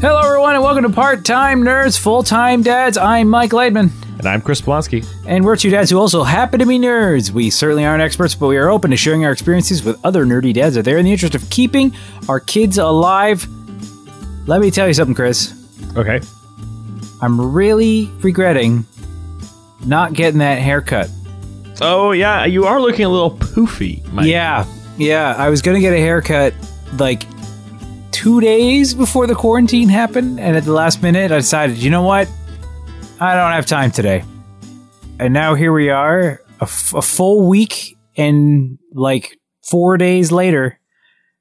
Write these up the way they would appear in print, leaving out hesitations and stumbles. Hello, everyone, and welcome to Part-Time Nerds, Full-Time Dads. I'm Mike Leidman. And I'm Chris Blonsky. And we're two dads who also happen to be nerds. We certainly aren't experts, but we are open to sharing our experiences with other nerdy dads out there in the interest of keeping our kids alive. Let me tell you something, Chris. Okay. I'm really regretting not getting that haircut. Oh, yeah. You are looking a little poofy, Mike. Yeah. I was going to get a haircut like 2 days before the quarantine happened. And at the last minute, I decided, you know what? I don't have time today. And now here we are, a full week and like 4 days later.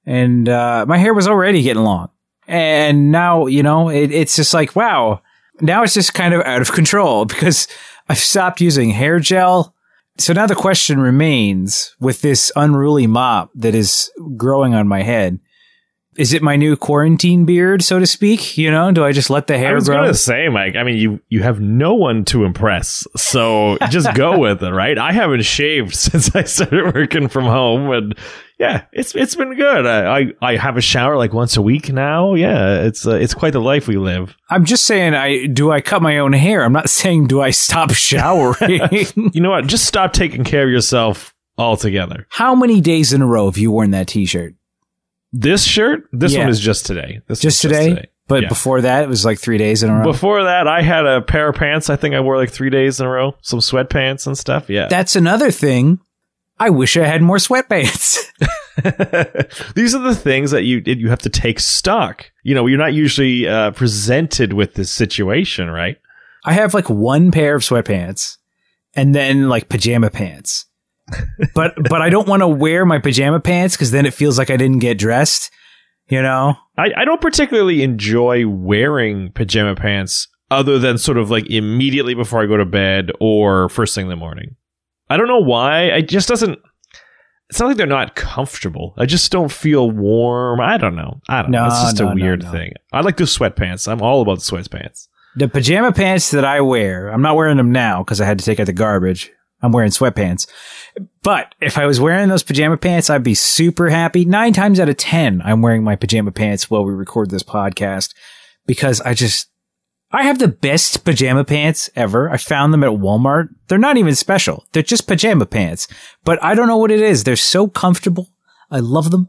And my hair was already getting long. And now, you know, it's just like, wow. Now it's just kind of out of control because I've stopped using hair gel. So now the question remains with this unruly mop that is growing on my head. Is it my new quarantine beard, so to speak? You know, do I just let the hair grow? I was going to say, Mike, I mean, you have no one to impress, so just go with it, right? I haven't shaved since I started working from home, and yeah, it's been good. I have a shower like once a week now. Yeah, it's quite the life we live. I'm just saying, I cut my own hair. I'm not saying do I stop showering. You know what? Just stop taking care of yourself altogether. How many days in a row have you worn that T-shirt? This shirt? This one is just today. Just today? But yeah. Before that, it was like 3 days in a row. Before that, I had a pair of pants I think I wore like 3 days in a row. Some sweatpants and stuff. Yeah. That's another thing. I wish I had more sweatpants. These are the things that you have to take stock. You know, you're not usually presented with this situation, right? I have like one pair of sweatpants and then like pajama pants. but I don't want to wear my pajama pants because then it feels like I didn't get dressed, you know? I don't particularly enjoy wearing pajama pants other than sort of like immediately before I go to bed or first thing in the morning. I don't know why. It's not like they're not comfortable. I just don't feel warm. I don't know. It's just a weird thing. I like the sweatpants. I'm all about the sweatpants. The pajama pants that I wear, I'm not wearing them now because I had to take out the garbage. I'm wearing sweatpants. But if I was wearing those pajama pants, I'd be super happy. 9 times out of 10, I'm wearing my pajama pants while we record this podcast because I have the best pajama pants ever. I found them at Walmart. They're not even special. They're just pajama pants. But I don't know what it is. They're so comfortable. I love them.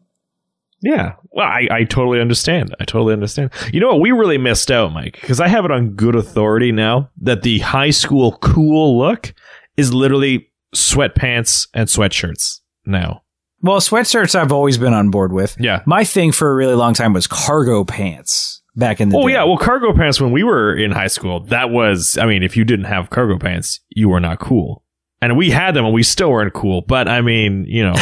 Yeah. Well, I totally understand. You know what? We really missed out, Mike, because I have it on good authority now that the high school cool look is literally sweatpants and sweatshirts now. Well, sweatshirts I've always been on board with. Yeah. My thing for a really long time was cargo pants back in the day. Oh, yeah. Well, cargo pants when we were in high school, that was, I mean, if you didn't have cargo pants, you were not cool. And we had them and we still weren't cool. But I mean, you know,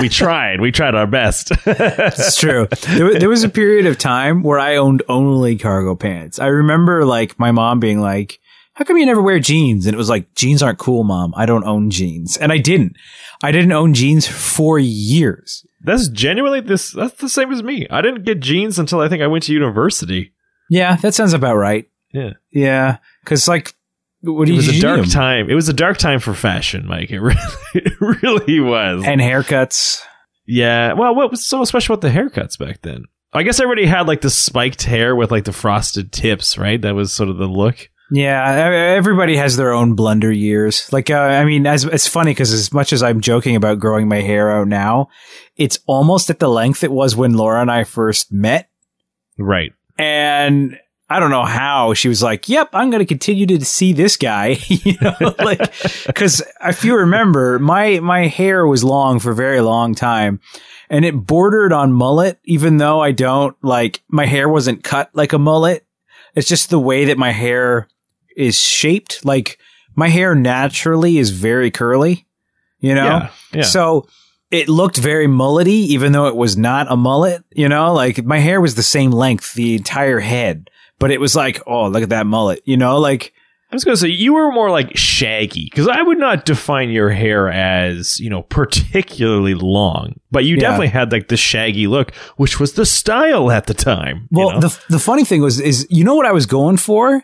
we tried our best. It's true. There was a period of time where I owned only cargo pants. I remember like my mom being like, how come you never wear jeans? And it was like, jeans aren't cool, Mom. I don't own jeans. And I didn't own jeans for years. That's genuinely that's the same as me. I didn't get jeans until I think I went to university. Yeah, that sounds about right. Yeah. Because like, what do you need them? It was a dark time for fashion, Mike. It really was. And haircuts. Yeah. Well, what was so special about the haircuts back then? I guess I already had like the spiked hair with like the frosted tips, right? That was sort of the look. Yeah, everybody has their own blunder years. Like, I mean, it's funny because as much as I'm joking about growing my hair out now, it's almost at the length it was when Laura and I first met. Right. And I don't know how she was like, yep, I'm going to continue to see this guy. You know, like, because if you remember, my hair was long for a very long time. And it bordered on mullet, even though I don't, like, my hair wasn't cut like a mullet. It's just the way that my hair is shaped. Like my hair naturally is very curly, you know? Yeah. So it looked very mullety, even though it was not a mullet, you know, like my hair was the same length, the entire head, but it was like, oh, look at that mullet, you know, like. I was going to say you were more like shaggy because I would not define your hair as, you know, particularly long, but you definitely had like the shaggy look, which was the style at the time. Well, you know? The funny thing is, you know what I was going for?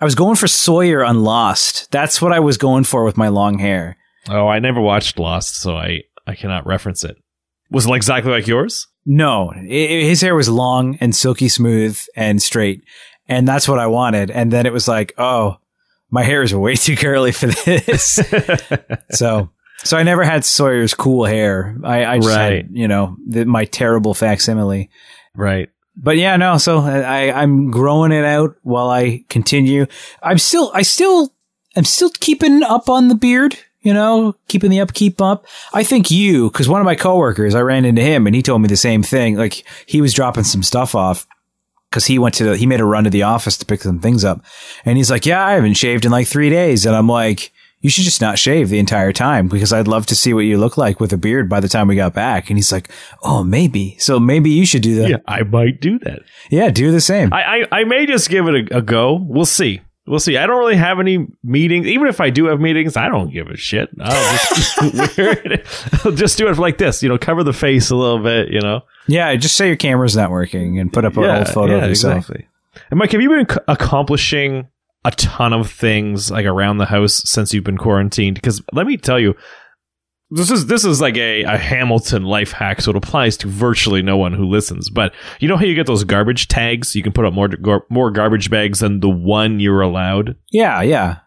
I was going for Sawyer on Lost. That's what I was going for with my long hair. Oh, I never watched Lost, so I cannot reference it. Was it exactly like yours? No, his hair was long and silky smooth and straight. And that's what I wanted. And then it was like, oh, my hair is way too curly for this. So I never had Sawyer's cool hair. I just had, my terrible facsimile. Right. But yeah, no. So I'm growing it out while I continue. I'm still keeping up on the beard, keeping the upkeep up. I think because one of my coworkers, I ran into him and he told me the same thing. Like he was dropping some stuff off because he made a run to the office to pick some things up. And he's like, yeah, I haven't shaved in like 3 days. And I'm like, you should just not shave the entire time because I'd love to see what you look like with a beard by the time we got back. And he's like, oh, maybe. So maybe you should do that. Yeah, I might do that. Yeah, do the same. I may just give it a go. We'll see. We'll see. I don't really have any meetings. Even if I do have meetings, I don't give a shit. I'll just do it like this, cover the face a little bit, Yeah, just say your camera's not working and put up an old photo of yourself. Exactly. And Mike, have you been accomplishing a ton of things like around the house since you've been quarantined? Because let me tell you, this is like a Hamilton life hack, so it applies to virtually no one who listens. But you know how you get those garbage tags? You can put up more garbage bags than the one you're allowed. Yeah.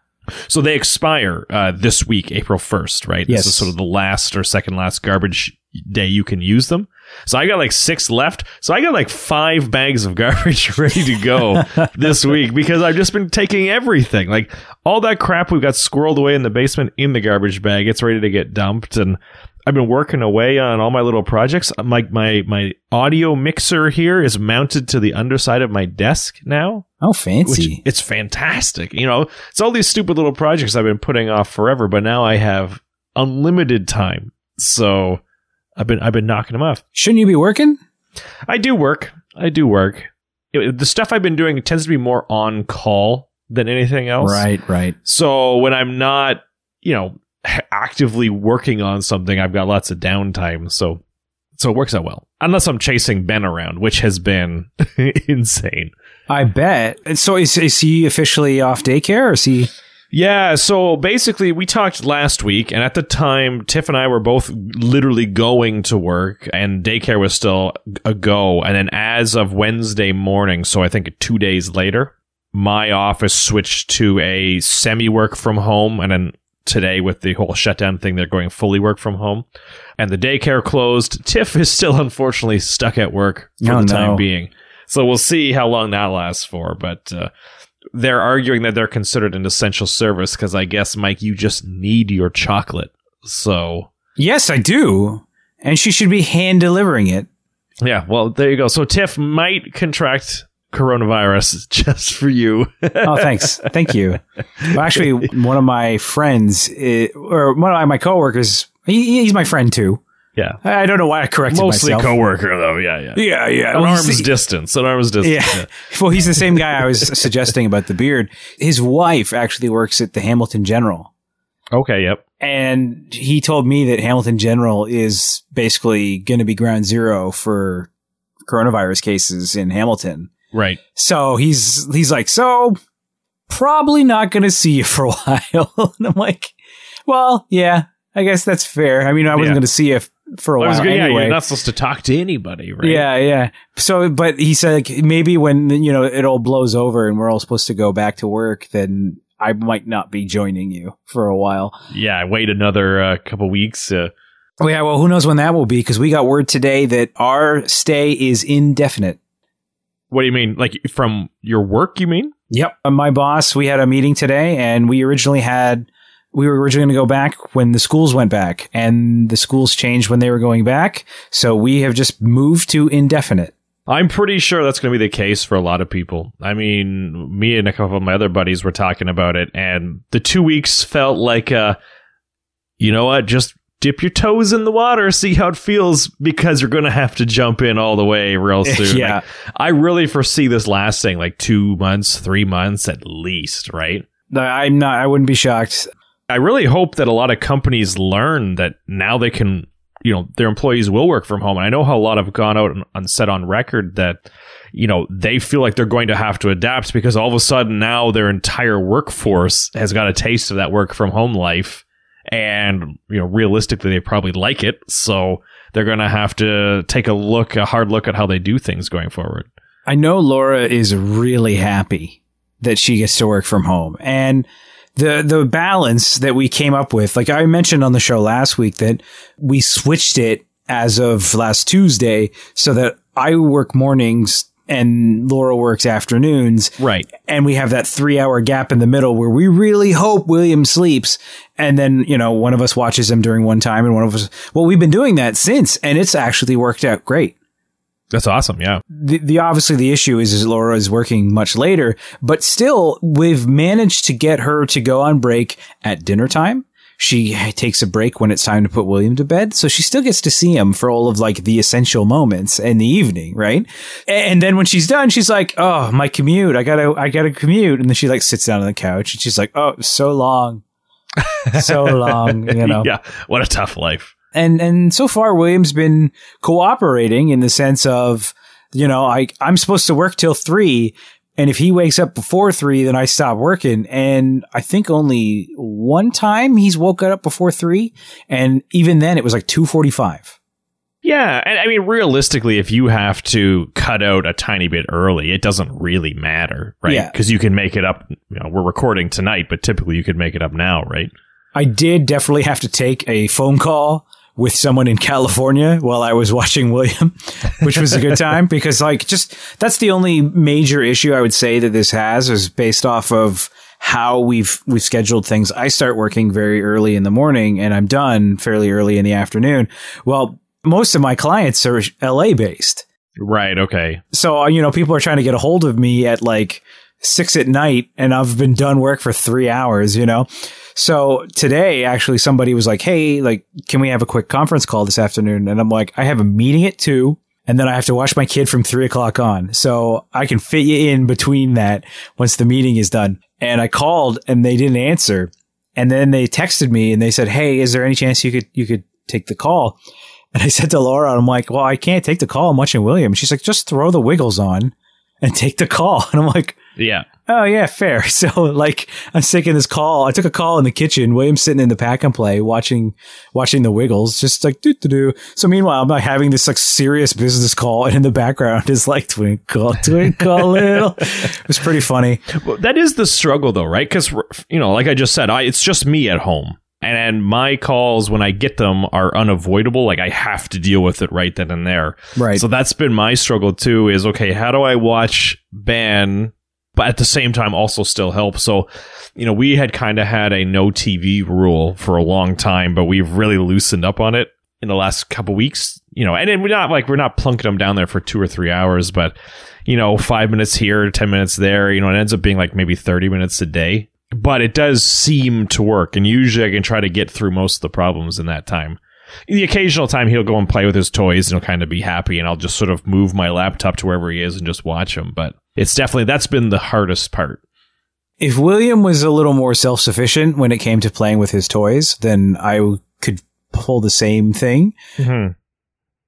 So they expire this week, April 1st, right? Yes. This is sort of the last or second last garbage day you can use them. So I got like 6 left. So I got like 5 bags of garbage ready to go this week because I've just been taking everything. Like all that crap we've got squirreled away in the basement in the garbage bag. It's ready to get dumped. And I've been working away on all my little projects. My audio mixer here is mounted to the underside of my desk now. Oh, fancy. It's fantastic. It's all these stupid little projects I've been putting off forever. But now I have unlimited time. So I've been knocking them off. Shouldn't you be working? I do work. The stuff I've been doing tends to be more on call than anything else. Right. So when I'm not, actively working on something, I've got lots of downtime. So it works out well. Unless I'm chasing Ben around, which has been insane. I bet. And so is he officially off daycare or is he... Yeah, so basically we talked last week, and at the time, Tiff and I were both literally going to work, and daycare was still a go. And then as of Wednesday morning, so I think 2 days later, my office switched to a semi-work from home, and then today with the whole shutdown thing, they're going fully work from home. And the daycare closed. Tiff is still, unfortunately, stuck at work for the time being. So we'll see how long that lasts for, but... They're arguing that they're considered an essential service because I guess, Mike, you just need your chocolate. So yes, I do. And she should be hand delivering it. Yeah, well, there you go. So Tiff might contract coronavirus just for you. Oh, thanks. Thank you. Well, actually, one of my friends or one of my coworkers, he's my friend, too. Yeah. I don't know why I corrected myself. Mostly coworker, though. Yeah. An arm's distance. Yeah. Well, he's the same guy I was suggesting about the beard. His wife actually works at the Hamilton General. Okay, yep. And he told me that Hamilton General is basically going to be ground zero for coronavirus cases in Hamilton. Right. So he's like, so probably not going to see you for a while. And I'm like, well, yeah, I guess that's fair. I mean, I wasn't going to see you for a while anyway. You're not supposed to talk to anybody, right? Yeah. So, but he said like, maybe when it all blows over and we're all supposed to go back to work, then I might not be joining you for a while. Yeah, wait another couple weeks. Well, who knows when that will be? Because we got word today that our stay is indefinite. What do you mean? Like from your work? You mean? Yep. My boss. We had a meeting today, and we were originally going to go back when the schools went back, and the schools changed when they were going back. So we have just moved to indefinite. I'm pretty sure that's going to be the case for a lot of people. I mean, me and a couple of my other buddies were talking about it, and the 2 weeks felt like, just dip your toes in the water, see how it feels, because you're going to have to jump in all the way real soon. Yeah. Like, I really foresee this lasting like 2 months, 3 months at least, right? I wouldn't be shocked. I really hope that a lot of companies learn that now they can, their employees will work from home. And I know how a lot have gone out and said on record that, they feel like they're going to have to adapt because all of a sudden now their entire workforce has got a taste of that work from home life. And, realistically, they probably like it. So they're going to have to take a hard look at how they do things going forward. I know Laura is really happy that she gets to work from home. And the balance that we came up with, like I mentioned on the show last week, that we switched it as of last Tuesday so that I work mornings and Laura works afternoons. Right. And we have that 3-hour gap in the middle where we really hope William sleeps. And then, you know, one of us watches him during one time and one of us. Well, we've been doing that since, and it's actually worked out great. That's awesome. Yeah. The obviously the issue is Laura is working much later, but still we've managed to get her to go on break at dinner time. She takes a break when it's time to put William to bed. So she still gets to see him for all of like the essential moments in the evening. Right. And then when she's done, she's like, oh, my commute. I gotta commute. And then she like sits down on the couch and she's like, oh, so long. So long. You know, yeah. What a tough life. And so far, William's been cooperating in the sense of, you know, I'm supposed to work till 3. And if he wakes up before 3, then I stop working. And I think only one time he's woken up before 3. And even then it was like 2:45. Yeah. And I mean, realistically, if you have to cut out a tiny bit early, it doesn't really matter, right? Yeah. Because you can make it up. You know, we're recording tonight, but typically you could make it up now, right? I did definitely have to take a phone call with someone in California while I was watching William, which was a good time because like just that's the only major issue I would say that this has is based off of how we've scheduled things. I start working very early in the morning and I'm done fairly early in the afternoon. Well, most of my clients are LA based. Right. Okay. So, you know, people are trying to get a hold of me at like 6 PM and I've been done work for 3 hours, you know? So today, actually, somebody was like, hey, like, can we have a quick conference call this afternoon? And I'm like, I have a meeting at 2 and then I have to watch my kid from 3 o'clock on. So I can fit you in between that once the meeting is done. And I called and they didn't answer. And then they texted me and they said, hey, is there any chance you could take the call? And I said to Laura, I'm like, well, I can't take the call. I'm watching William. And she's like, just throw the Wiggles on and take the call. And I'm like, yeah. Oh, yeah, fair. So, like, I'm taking this call. I took a call in the kitchen. William's sitting in the pack and play watching the Wiggles, just like, doo-doo-doo. So, meanwhile, I'm like having this, like, serious business call, and in the background is, like, twinkle, twinkle, little. It was pretty funny. Well, that is the struggle, though, right? Because, you know, like I just said, it's just me at home. And my calls, when I get them, are unavoidable. Like, I have to deal with it right then and there. Right. So, that's been my struggle, too, is, okay, how do I watch Ben... but at the same time also still help. So, you know, we had kind of had a no TV rule for a long time, but we've really loosened up on it in the last couple weeks, you know, and then we're not plunking them down there for 2 or 3 hours, but, you know, 5 minutes here, 10 minutes there, you know, it ends up being like maybe 30 minutes a day, but it does seem to work. And usually I can try to get through most of the problems in that time. The occasional time he'll go and play with his toys and he'll kind of be happy and I'll just sort of move my laptop to wherever he is and just watch him. But it's definitely, that's been the hardest part. If William was a little more self-sufficient when it came to playing with his toys, then I could pull the same thing. Mm-hmm.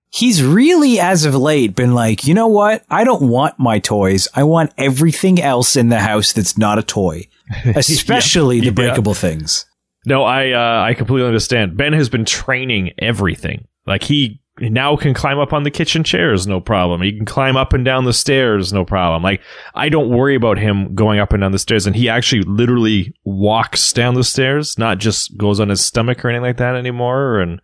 He's really, as of late, been like, you know what? I don't want my toys. I want everything else in the house that's not a toy, especially the breakable things. No, I completely understand. Ben has been training everything. Like, he now can climb up on the kitchen chairs, no problem. He can climb up and down the stairs, no problem. Like, I don't worry about him going up and down the stairs. And he actually literally walks down the stairs, not just goes on his stomach or anything like that anymore. And,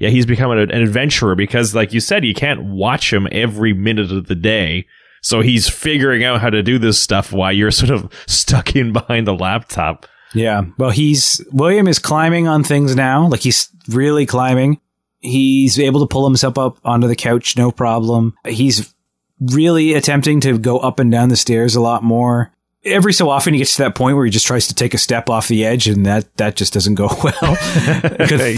yeah, he's become an adventurer because, like you said, you can't watch him every minute of the day. So he's figuring out how to do this stuff while you're sort of stuck in behind the laptop. Yeah. Well, William is climbing on things now. Like, he's really climbing. He's able to pull himself up onto the couch, no problem. He's really attempting to go up and down the stairs a lot more. Every so often, he gets to that point where he just tries to take a step off the edge, and that just doesn't go well.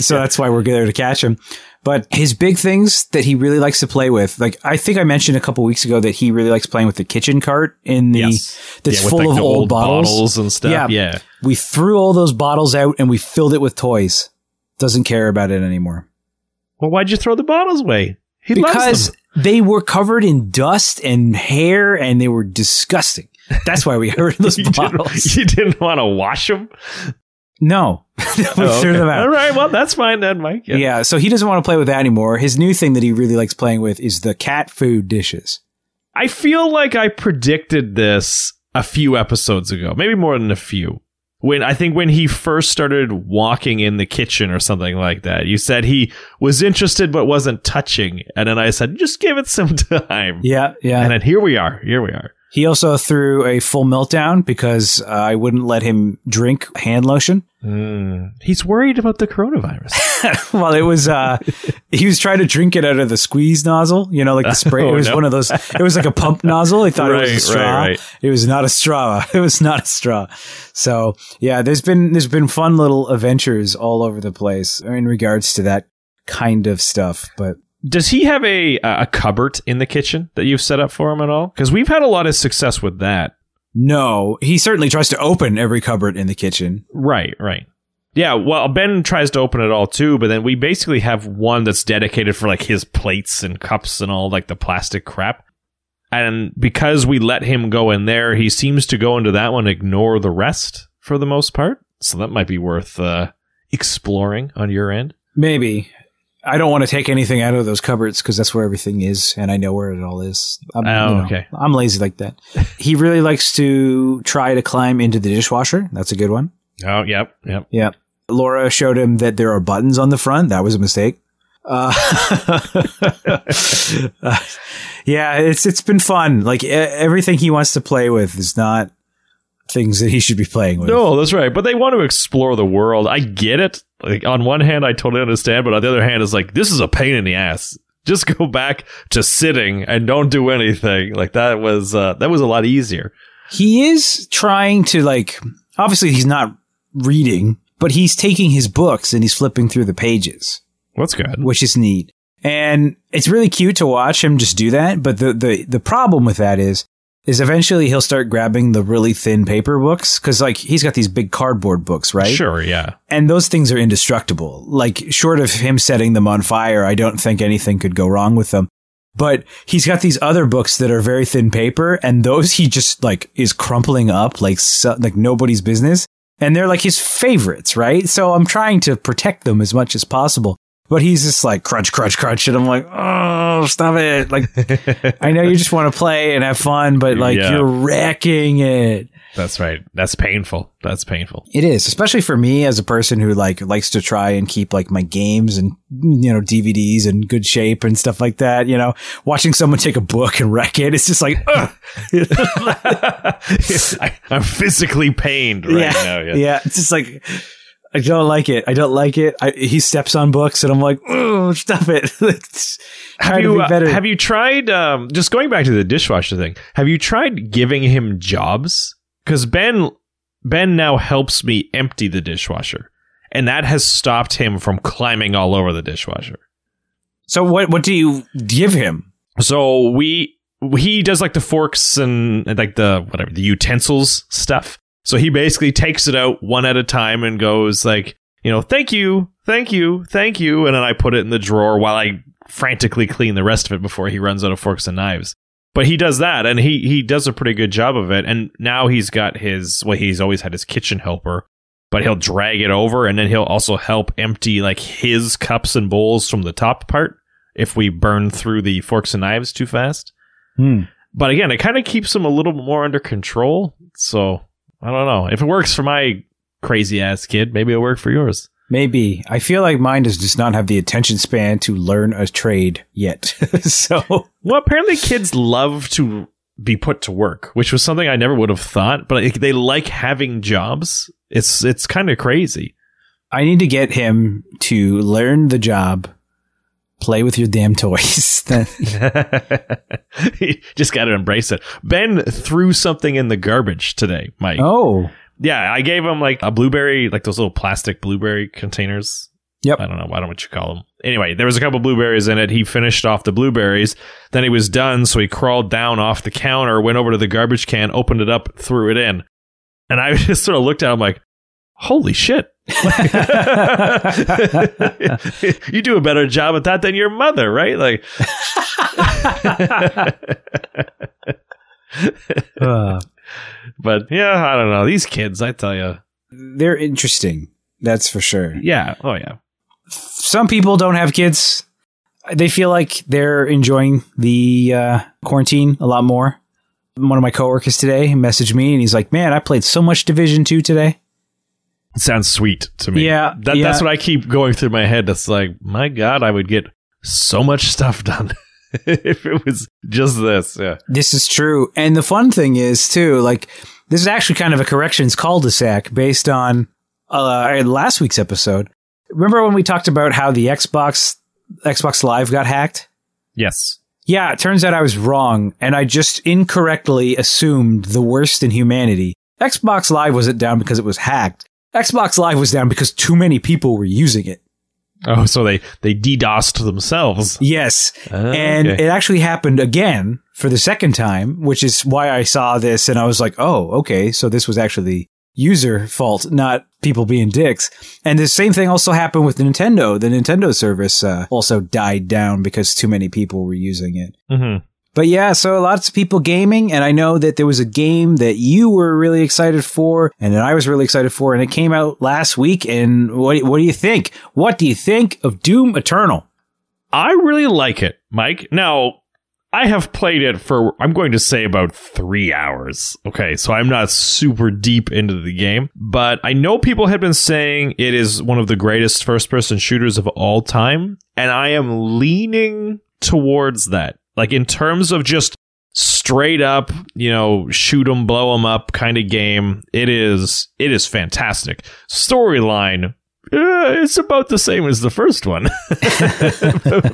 So that's why we're there to catch him. But his big things that he really likes to play with, like, I think I mentioned a couple weeks ago that he really likes playing with the kitchen cart in the that's full of old bottles and stuff. Yeah. We threw all those bottles out and we filled it with toys. Doesn't care about it anymore. Well, why'd you throw the bottles away? Because they were covered in dust and hair and they were disgusting. That's why we heard those bottles. You didn't want to wash them? No. We threw them out. All right, well, that's fine then, Mike. Yeah. Yeah, so he doesn't want to play with that anymore. His new thing that he really likes playing with is the cat food dishes. I feel like I predicted this a few episodes ago, maybe more than a few. When he first started walking in the kitchen or something like that, you said he was interested but wasn't touching. And then I said, just give it some time. Yeah, yeah. And then here we are. He also threw a full meltdown because I wouldn't let him drink hand lotion. He's worried about the coronavirus. Well, it was, he was trying to drink it out of the squeeze nozzle, you know, like the spray. One of those, it was like a pump nozzle. He thought it was a straw. Right. It was not a straw. So yeah, there's been fun little adventures all over the place in regards to that kind of stuff, but. Does he have a cupboard in the kitchen that you've set up for him at all? Because we've had a lot of success with that. No, he certainly tries to open every cupboard in the kitchen. Right. Yeah, well, Ben tries to open it all too, but then we basically have one that's dedicated for like his plates and cups and all like the plastic crap. And because we let him go in there, he seems to go into that one, ignore the rest for the most part. So that might be worth exploring on your end. Maybe. I don't want to take anything out of those cupboards because that's where everything is, and I know where it all is. Okay. I'm lazy like that. He really likes to try to climb into the dishwasher. That's a good one. Oh, yep. Laura showed him that there are buttons on the front. That was a mistake. Yeah, it's been fun. Like everything he wants to play with is not things that he should be playing with. No, that's right. But they want to explore the world. I get it. Like on one hand, I totally understand, but on the other hand, it's like, this is a pain in the ass. Just go back to sitting and don't do anything. Like that was a lot easier. He is trying to like, obviously he's not reading, but he's taking his books and he's flipping through the pages. That's good. Which is neat. And it's really cute to watch him just do that. But the problem with that is eventually he'll start grabbing the really thin paper books because like he's got these big cardboard books, right? Sure, yeah. And those things are indestructible. Like short of him setting them on fire, I don't think anything could go wrong with them. But he's got these other books that are very thin paper and those he just like is crumpling up like nobody's business. And they're like his favorites, right? So I'm trying to protect them as much as possible. But he's just like, crunch. And I'm like, oh, stop it. Like, I know you just want to play and have fun, but like, yeah. You're wrecking it. That's right. That's painful. It is, especially for me as a person who like likes to try and keep like my games and, you know, DVDs in good shape and stuff like that. You know, watching someone take a book and wreck it. It's just like, ugh. I'm physically pained right now. Yeah. It's just like... I don't like it. He steps on books and I'm like, oh, stop it. Have you tried, just going back to the dishwasher thing, have you tried giving him jobs? Because Ben now helps me empty the dishwasher and that has stopped him from climbing all over the dishwasher. So what do you give him? So he does like the forks and like the utensils stuff. So he basically takes it out one at a time and goes like, you know, thank you. And then I put it in the drawer while I frantically clean the rest of it before he runs out of forks and knives. But he does that and he does a pretty good job of it. And now he's got he's always had his kitchen helper, but he'll drag it over and then he'll also help empty like his cups and bowls from the top part if we burn through the forks and knives too fast. But again, it kind of keeps him a little more under control. So... I don't know. If it works for my crazy ass kid, maybe it'll work for yours. Maybe. I feel like mine does not have the attention span to learn a trade yet. So, well, apparently kids love to be put to work, which was something I never would have thought, but they like having jobs. It's kind of crazy. I need to get him to learn the job. Play with your damn toys. You just got to embrace it. Ben threw something in the garbage today, Mike. Oh. Yeah, I gave him like a blueberry, like those little plastic blueberry containers. Yep. I don't know what you call them. Anyway, there was a couple blueberries in it. He finished off the blueberries. Then he was done, so he crawled down off the counter, went over to the garbage can, opened it up, threw it in. And I just sort of looked at him like, holy shit. You do a better job at that than your mother, right? Like, But yeah, I don't know. These kids, I tell you, they're interesting. That's for sure. Yeah. Oh, yeah. Some people don't have kids. They feel like they're enjoying the quarantine a lot more. One of my coworkers today messaged me and he's like, man, I played so much Division 2 today. It sounds sweet to me. Yeah, that's what I keep going through my head. That's like, my God, I would get so much stuff done if it was just this. Yeah, this is true. And the fun thing is, too, like, this is actually kind of a corrections cul-de-sac based on last week's episode. Remember when we talked about how the Xbox Live got hacked? Yes. Yeah, it turns out I was wrong, and I just incorrectly assumed the worst in humanity. Xbox Live wasn't down because it was hacked. Xbox Live was down because too many people were using it. Oh, so they DDoSed themselves. Yes. And okay. It actually happened again for the second time, which is why I saw this, and I was like, oh, okay, so this was actually user fault, not people being dicks. And the same thing also happened with Nintendo. The Nintendo service also died down because too many people were using it. Mm-hmm. But yeah, so lots of people gaming, and I know that there was a game that you were really excited for, and that I was really excited for, and it came out last week, and what do you think? What do you think of Doom Eternal? I really like it, Mike. Now, I have played it for, I'm going to say, about 3 hours. Okay, so I'm not super deep into the game, but I know people had been saying it is one of the greatest first-person shooters of all time, and I am leaning towards that. Like, in terms of just straight up, you know, shoot 'em, blow 'em up kind of game, it is fantastic. Storyline, it's about the same as the first one,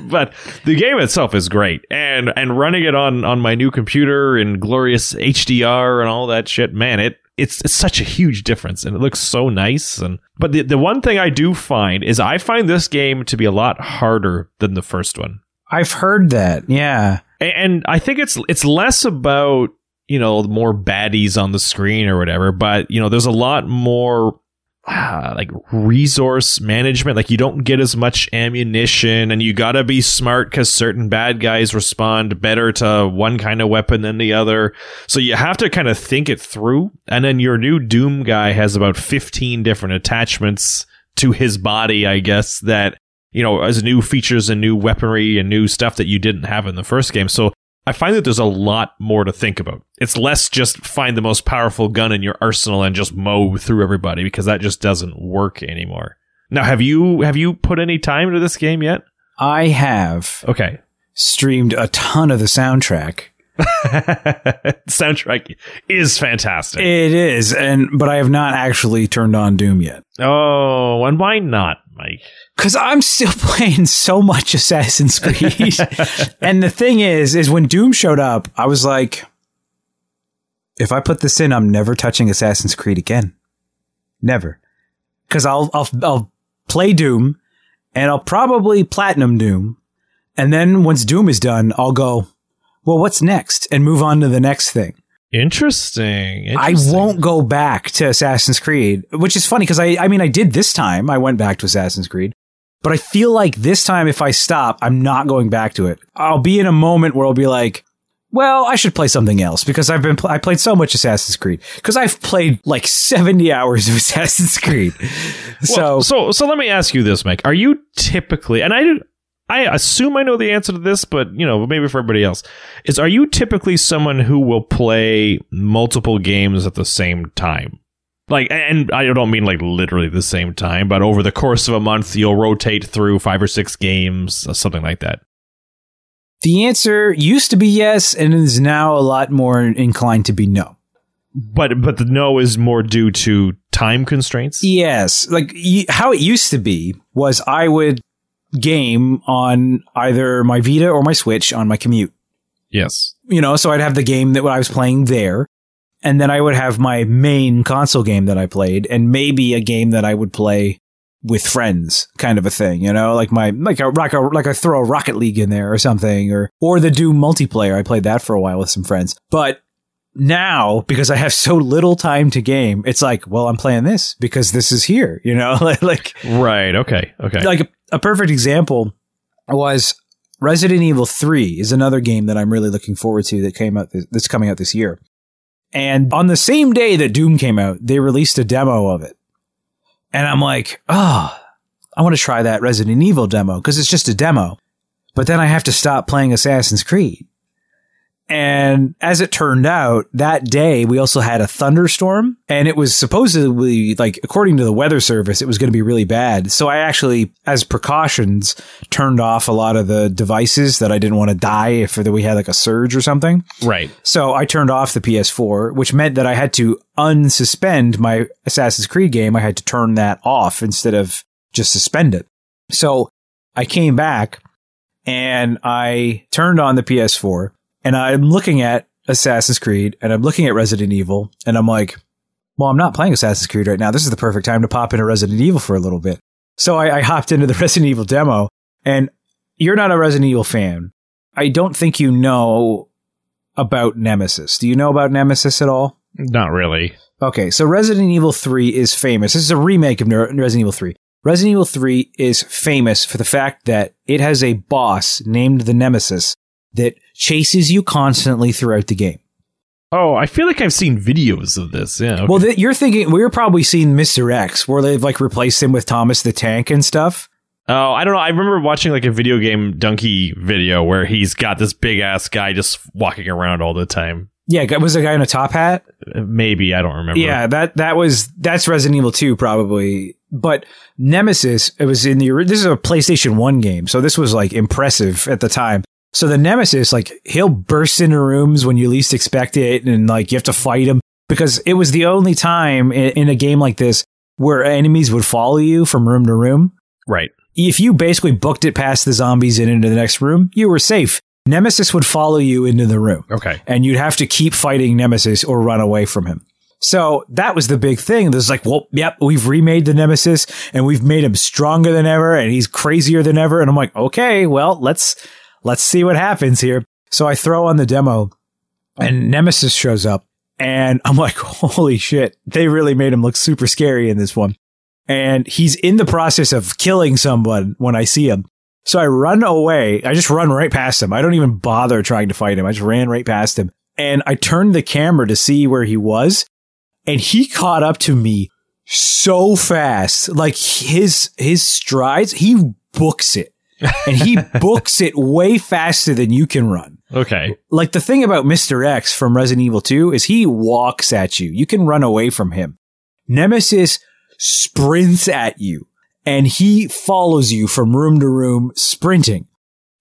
but the game itself is great. And running it on my new computer in glorious HDR and all that shit, man, it's such a huge difference, and it looks so nice. But the one thing I do find is I find this game to be a lot harder than the first one. I've heard that, yeah. And I think it's less about, you know, more baddies on the screen or whatever, but, you know, there's a lot more, like, resource management. Like, you don't get as much ammunition, and you gotta be smart because certain bad guys respond better to one kind of weapon than the other. So you have to kind of think it through. And then your new Doom guy has about 15 different attachments to his body, I guess, that, you know, as new features and new weaponry and new stuff that you didn't have in the first game. So I find that there's a lot more to think about. It's less just find the most powerful gun in your arsenal and just mow through everybody, because that just doesn't work anymore. Now, have you put any time into this game yet? I have. Okay. Streamed a ton of the soundtrack. Soundtrack is fantastic. It is, but I have not actually turned on Doom yet. Oh, and why not, Mike? Because I'm still playing so much Assassin's Creed. And the thing is when Doom showed up, I was like, if I put this in, I'm never touching Assassin's Creed again. Never. Because I'll play Doom, and I'll probably platinum Doom, and then once Doom is done, I'll go, well, what's next? And move on to the next thing. Interesting. I won't go back to Assassin's Creed, which is funny because I did this time. I went back to Assassin's Creed, but I feel like this time if I stop, I'm not going back to it. I'll be in a moment where I'll be like, well, I should play something else because I played so much Assassin's Creed, because I've played like 70 hours of Assassin's Creed. So let me ask you this, Mike. Are you typically, and I assume I know the answer to this, but, you know, maybe for everybody else, are you typically someone who will play multiple games at the same time? Like, and I don't mean like literally the same time, but over the course of a month, you'll rotate through 5 or 6 games, something like that. The answer used to be yes, and is now a lot more inclined to be no. But the no is more due to time constraints? Yes. Like, how it used to be was I would game on either my Vita or my Switch on my commute. Yes. You know, so I'd have the game that I was playing there, and then I would have my main console game that I played, and maybe a game that I would play with friends, kind of a thing, you know, like I throw a Rocket League in there or something, or the Doom multiplayer. I played that for a while with some friends. But now, because I have so little time to game, it's like, well, I'm playing this because this is here, you know, like right. Okay. Like a perfect example was Resident Evil 3 is another game that I'm really looking forward to that came out that's coming out this year. And on the same day that Doom came out, they released a demo of it. And I'm like, oh, I want to try that Resident Evil demo because it's just a demo. But then I have to stop playing Assassin's Creed. And as it turned out, that day, we also had a thunderstorm. And it was supposedly, like, according to the weather service, it was going to be really bad. So I actually, as precautions, turned off a lot of the devices that I didn't want to die if we had, like, a surge or something. Right. So I turned off the PS4, which meant that I had to unsuspend my Assassin's Creed game. I had to turn that off instead of just suspend it. So I came back and I turned on the PS4. And I'm looking at Assassin's Creed, and I'm looking at Resident Evil, and I'm like, well, I'm not playing Assassin's Creed right now. This is the perfect time to pop into Resident Evil for a little bit. So I hopped into the Resident Evil demo, and you're not a Resident Evil fan. I don't think you know about Nemesis. Do you know about Nemesis at all? Not really. Okay, so Resident Evil 3 is famous. This is a remake of Resident Evil 3. Resident Evil 3 is famous for the fact that it has a boss named the Nemesis that chases you constantly throughout the game. Oh, I feel like I've seen videos of this. Yeah. Okay. Well, you're thinking we're probably seeing Mr. X, where they've like replaced him with Thomas the Tank and stuff. Oh, I don't know. I remember watching like a video game donkey video where he's got this big ass guy just walking around all the time. Yeah, was the guy in a top hat? Maybe, I don't remember. Yeah, that's Resident Evil 2 probably. But Nemesis, it was this is a PlayStation 1 game, so this was like impressive at the time. So the Nemesis, like, he'll burst into rooms when you least expect it, and, like, you have to fight him, because it was the only time in a game like this where enemies would follow you from room to room. Right. If you basically booked it past the zombies and into the next room, you were safe. Nemesis would follow you into the room. Okay. And you'd have to keep fighting Nemesis or run away from him. So that was the big thing. There's like, well, yep, we've remade the Nemesis, and we've made him stronger than ever, and he's crazier than ever. And I'm like, okay, well, Let's see what happens here. So I throw on the demo and Nemesis shows up and I'm like, holy shit, they really made him look super scary in this one. And he's in the process of killing someone when I see him. So I run away. I just run right past him. I don't even bother trying to fight him. I just ran right past him and I turned the camera to see where he was. And he caught up to me so fast, like his strides, he books it. And he books it way faster than you can run. Okay. Like the thing about Mr. X from Resident Evil 2 is he walks at you. You can run away from him. Nemesis sprints at you and he follows you from room to room sprinting.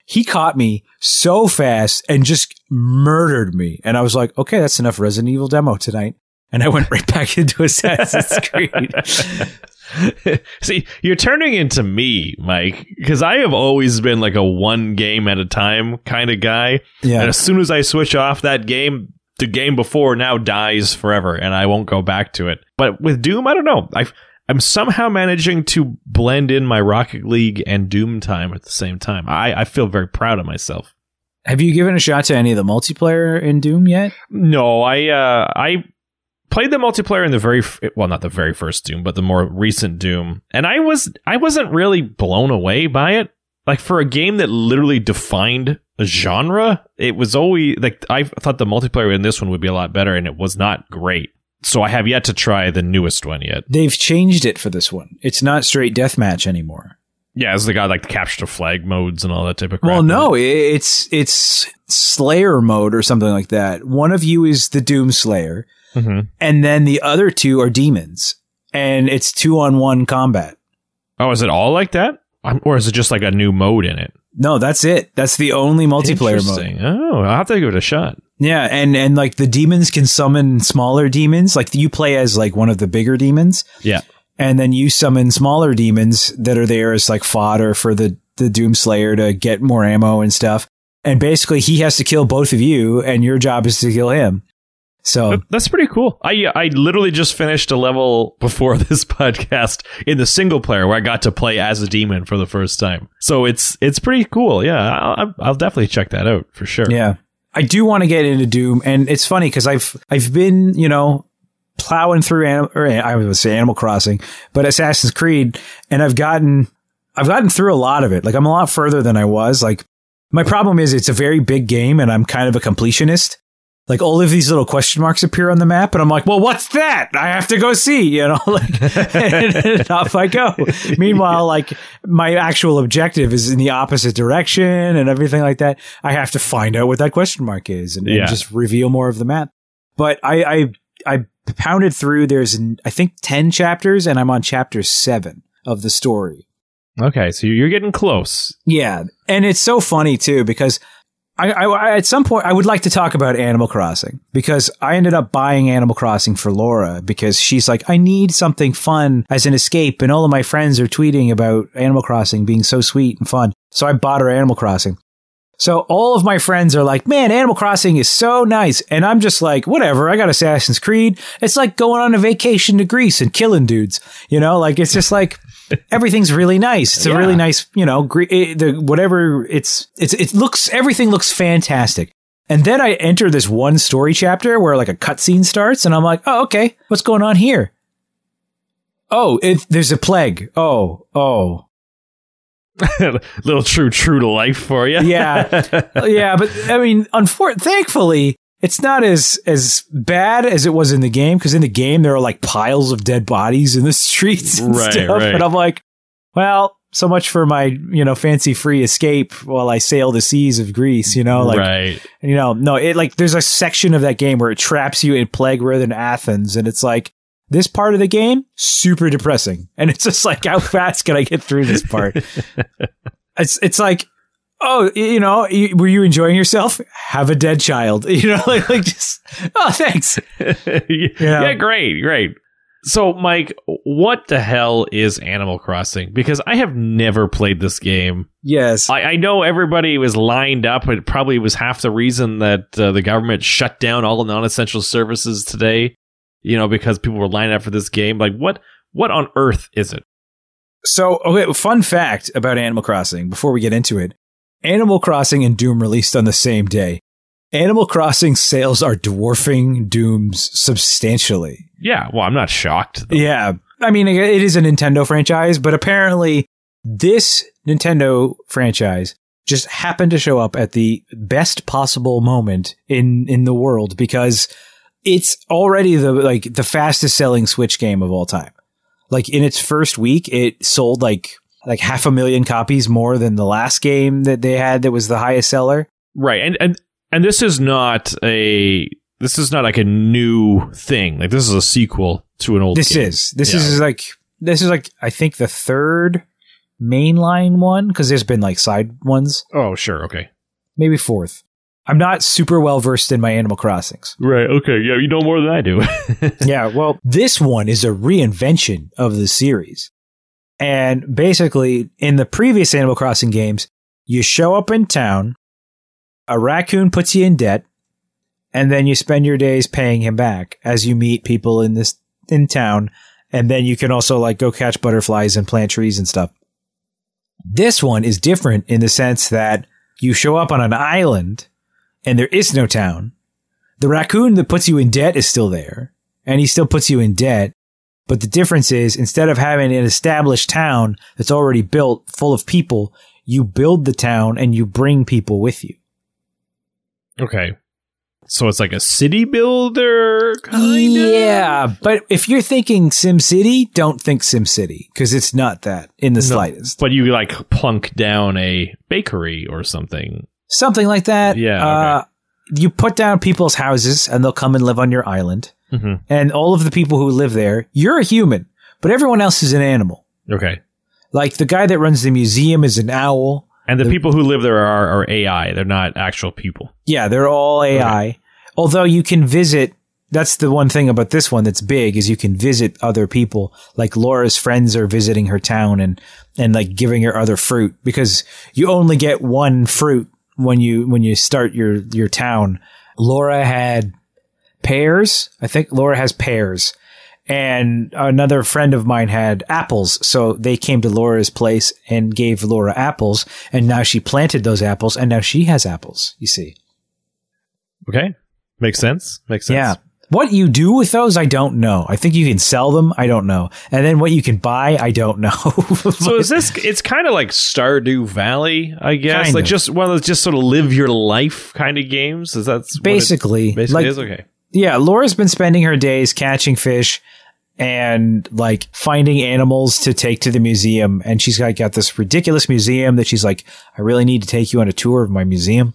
He caught me so fast and just murdered me. And I was like, okay, that's enough Resident Evil demo tonight. And I went right back into Assassin's Creed. See, you're turning into me, Mike, because I have always been like a one game at a time kind of guy. Yeah. And as soon as I switch off that game, the game before now dies forever and I won't go back to it. But with Doom, I don't know. I'm somehow managing to blend in my Rocket League and Doom time at the same time. I feel very proud of myself. Have you given a shot to any of the multiplayer in Doom yet? No, I played the multiplayer in the not the very first Doom, but the more recent Doom. And I wasn't really blown away by it. Like for a game that literally defined a genre, it was always like I thought the multiplayer in this one would be a lot better and it was not great. So I have yet to try the newest one yet. They've changed it for this one. It's not straight deathmatch anymore. Yeah, as they got like the capture the flag modes and all that type of crap. Well, no, it's Slayer mode or something like that. One of you is the Doom Slayer. Mm-hmm. And then the other two are demons, and it's 2-on-1 combat. Oh, is it all like that? Or is it just like a new mode in it? No, that's it. That's the only multiplayer mode. Oh, I'll have to give it a shot. Yeah, and like the demons can summon smaller demons. Like you play as like one of the bigger demons. Yeah. And then you summon smaller demons that are there as like fodder for the Doom Slayer to get more ammo and stuff. And basically he has to kill both of you, and your job is to kill him. So that's pretty cool. I literally just finished a level before this podcast in the single player where I got to play as a demon for the first time. So it's pretty cool. Yeah, I'll definitely check that out for sure. Yeah, I do want to get into Doom, and it's funny because I've been plowing through I would say Animal Crossing, but Assassin's Creed, and I've gotten through a lot of it. Like I'm a lot further than I was. Like my problem is it's a very big game, and I'm kind of a completionist. like all of these little question marks appear on the map, and I'm like, well, what's that? I have to go see, you know, like, and off I go. Meanwhile, like my actual objective is in the opposite direction and everything like that. I have to find out what that question mark is and just reveal more of the map. But I pounded through, there's, I think, 10 chapters, and I'm on chapter 7 of the story. Okay, so you're getting close. Yeah, and it's so funny, too, because I at some point, I would like to talk about Animal Crossing, because I ended up buying Animal Crossing for Laura, because she's like, I need something fun as an escape, and all of my friends are tweeting about Animal Crossing being so sweet and fun, so I bought her Animal Crossing. So all of my friends are like, man, Animal Crossing is so nice. And I'm just like, whatever, I got Assassin's Creed. It's like going on a vacation to Greece and killing dudes. You know, like, it's just like, everything's really nice. It's a really nice, you know, whatever it looks, everything looks fantastic. And then I enter this one story chapter where like a cutscene starts and I'm like, oh, okay, what's going on here? Oh, there's a plague. Oh. Little true to life for you. yeah, but I mean, thankfully, it's not as bad as it was in the game, because in the game there are like piles of dead bodies in the streets and stuff. Right. And I'm like, well, so much for my fancy free escape while I sail the seas of Greece. There's a section of that game where it traps you in plague ridden Athens, and it's like, this part of the game, super depressing. And it's just like, how fast can I get through this part? It's like, oh, were you enjoying yourself? Have a dead child. Oh, thanks. Yeah, great. So, Mike, what the hell is Animal Crossing? Because I have never played this game. Yes. I know everybody was lined up. It probably was half the reason that the government shut down all the non-essential services today. Because people were lining up for this game. Like, what on earth is it? So, okay, fun fact about Animal Crossing, before we get into it. Animal Crossing and Doom released on the same day. Animal Crossing sales are dwarfing Doom's substantially. Yeah, well, I'm not shocked, though. Yeah, I mean, it is a Nintendo franchise, but apparently this Nintendo franchise just happened to show up at the best possible moment in the world, because it's already the fastest selling Switch game of all time. Like, in its first week, it sold like 500,000 copies more than the last game that they had that was the highest seller. Right. And this is not like a new thing. Like, this is a sequel to an old game. This is I think the third mainline one, because there's been like side ones. Oh, sure. Okay. Maybe fourth. I'm not super well-versed in my Animal Crossings. Right, okay. Yeah, you know more than I do. Yeah, well, this one is a reinvention of the series. And basically, in the previous Animal Crossing games, you show up in town, a raccoon puts you in debt, and then you spend your days paying him back as you meet people in town, and then you can also like go catch butterflies and plant trees and stuff. This one is different in the sense that you show up on an island, and there is no town. The raccoon that puts you in debt is still there, and he still puts you in debt. But the difference is, instead of having an established town that's already built full of people, you build the town and you bring people with you. Okay. So it's like a city builder kind of? Yeah, but if you're thinking SimCity, don't think SimCity, because it's not that in the slightest. But you like plunk down a bakery or something. Something like that. Yeah. You put down people's houses and they'll come and live on your island. Mm-hmm. And all of the people who live there, you're a human, but everyone else is an animal. Okay. Like the guy that runs the museum is an owl. And the people who live there are AI. They're not actual people. Yeah, they're all AI. Okay. Although you can visit. That's the one thing about this one that's big, is you can visit other people. Like Laura's friends are visiting her town and like giving her other fruit, because you only get one fruit when you start your town. Laura had pears. I think Laura has pears. And another friend of mine had apples. So they came to Laura's place and gave Laura apples. And now she planted those apples. And now she has apples, you see. Okay. Makes sense. Yeah. What you do with those, I don't know. I think you can sell them. I don't know. And then what you can buy, I don't know. So is this, it's kind of like Stardew Valley, I guess. Kind of. Just one of those just sort of live your life kind of games. Is that basically like, it is? Okay. Yeah. Laura's been spending her days catching fish and like finding animals to take to the museum. And she's got this ridiculous museum that she's like, I really need to take you on a tour of my museum.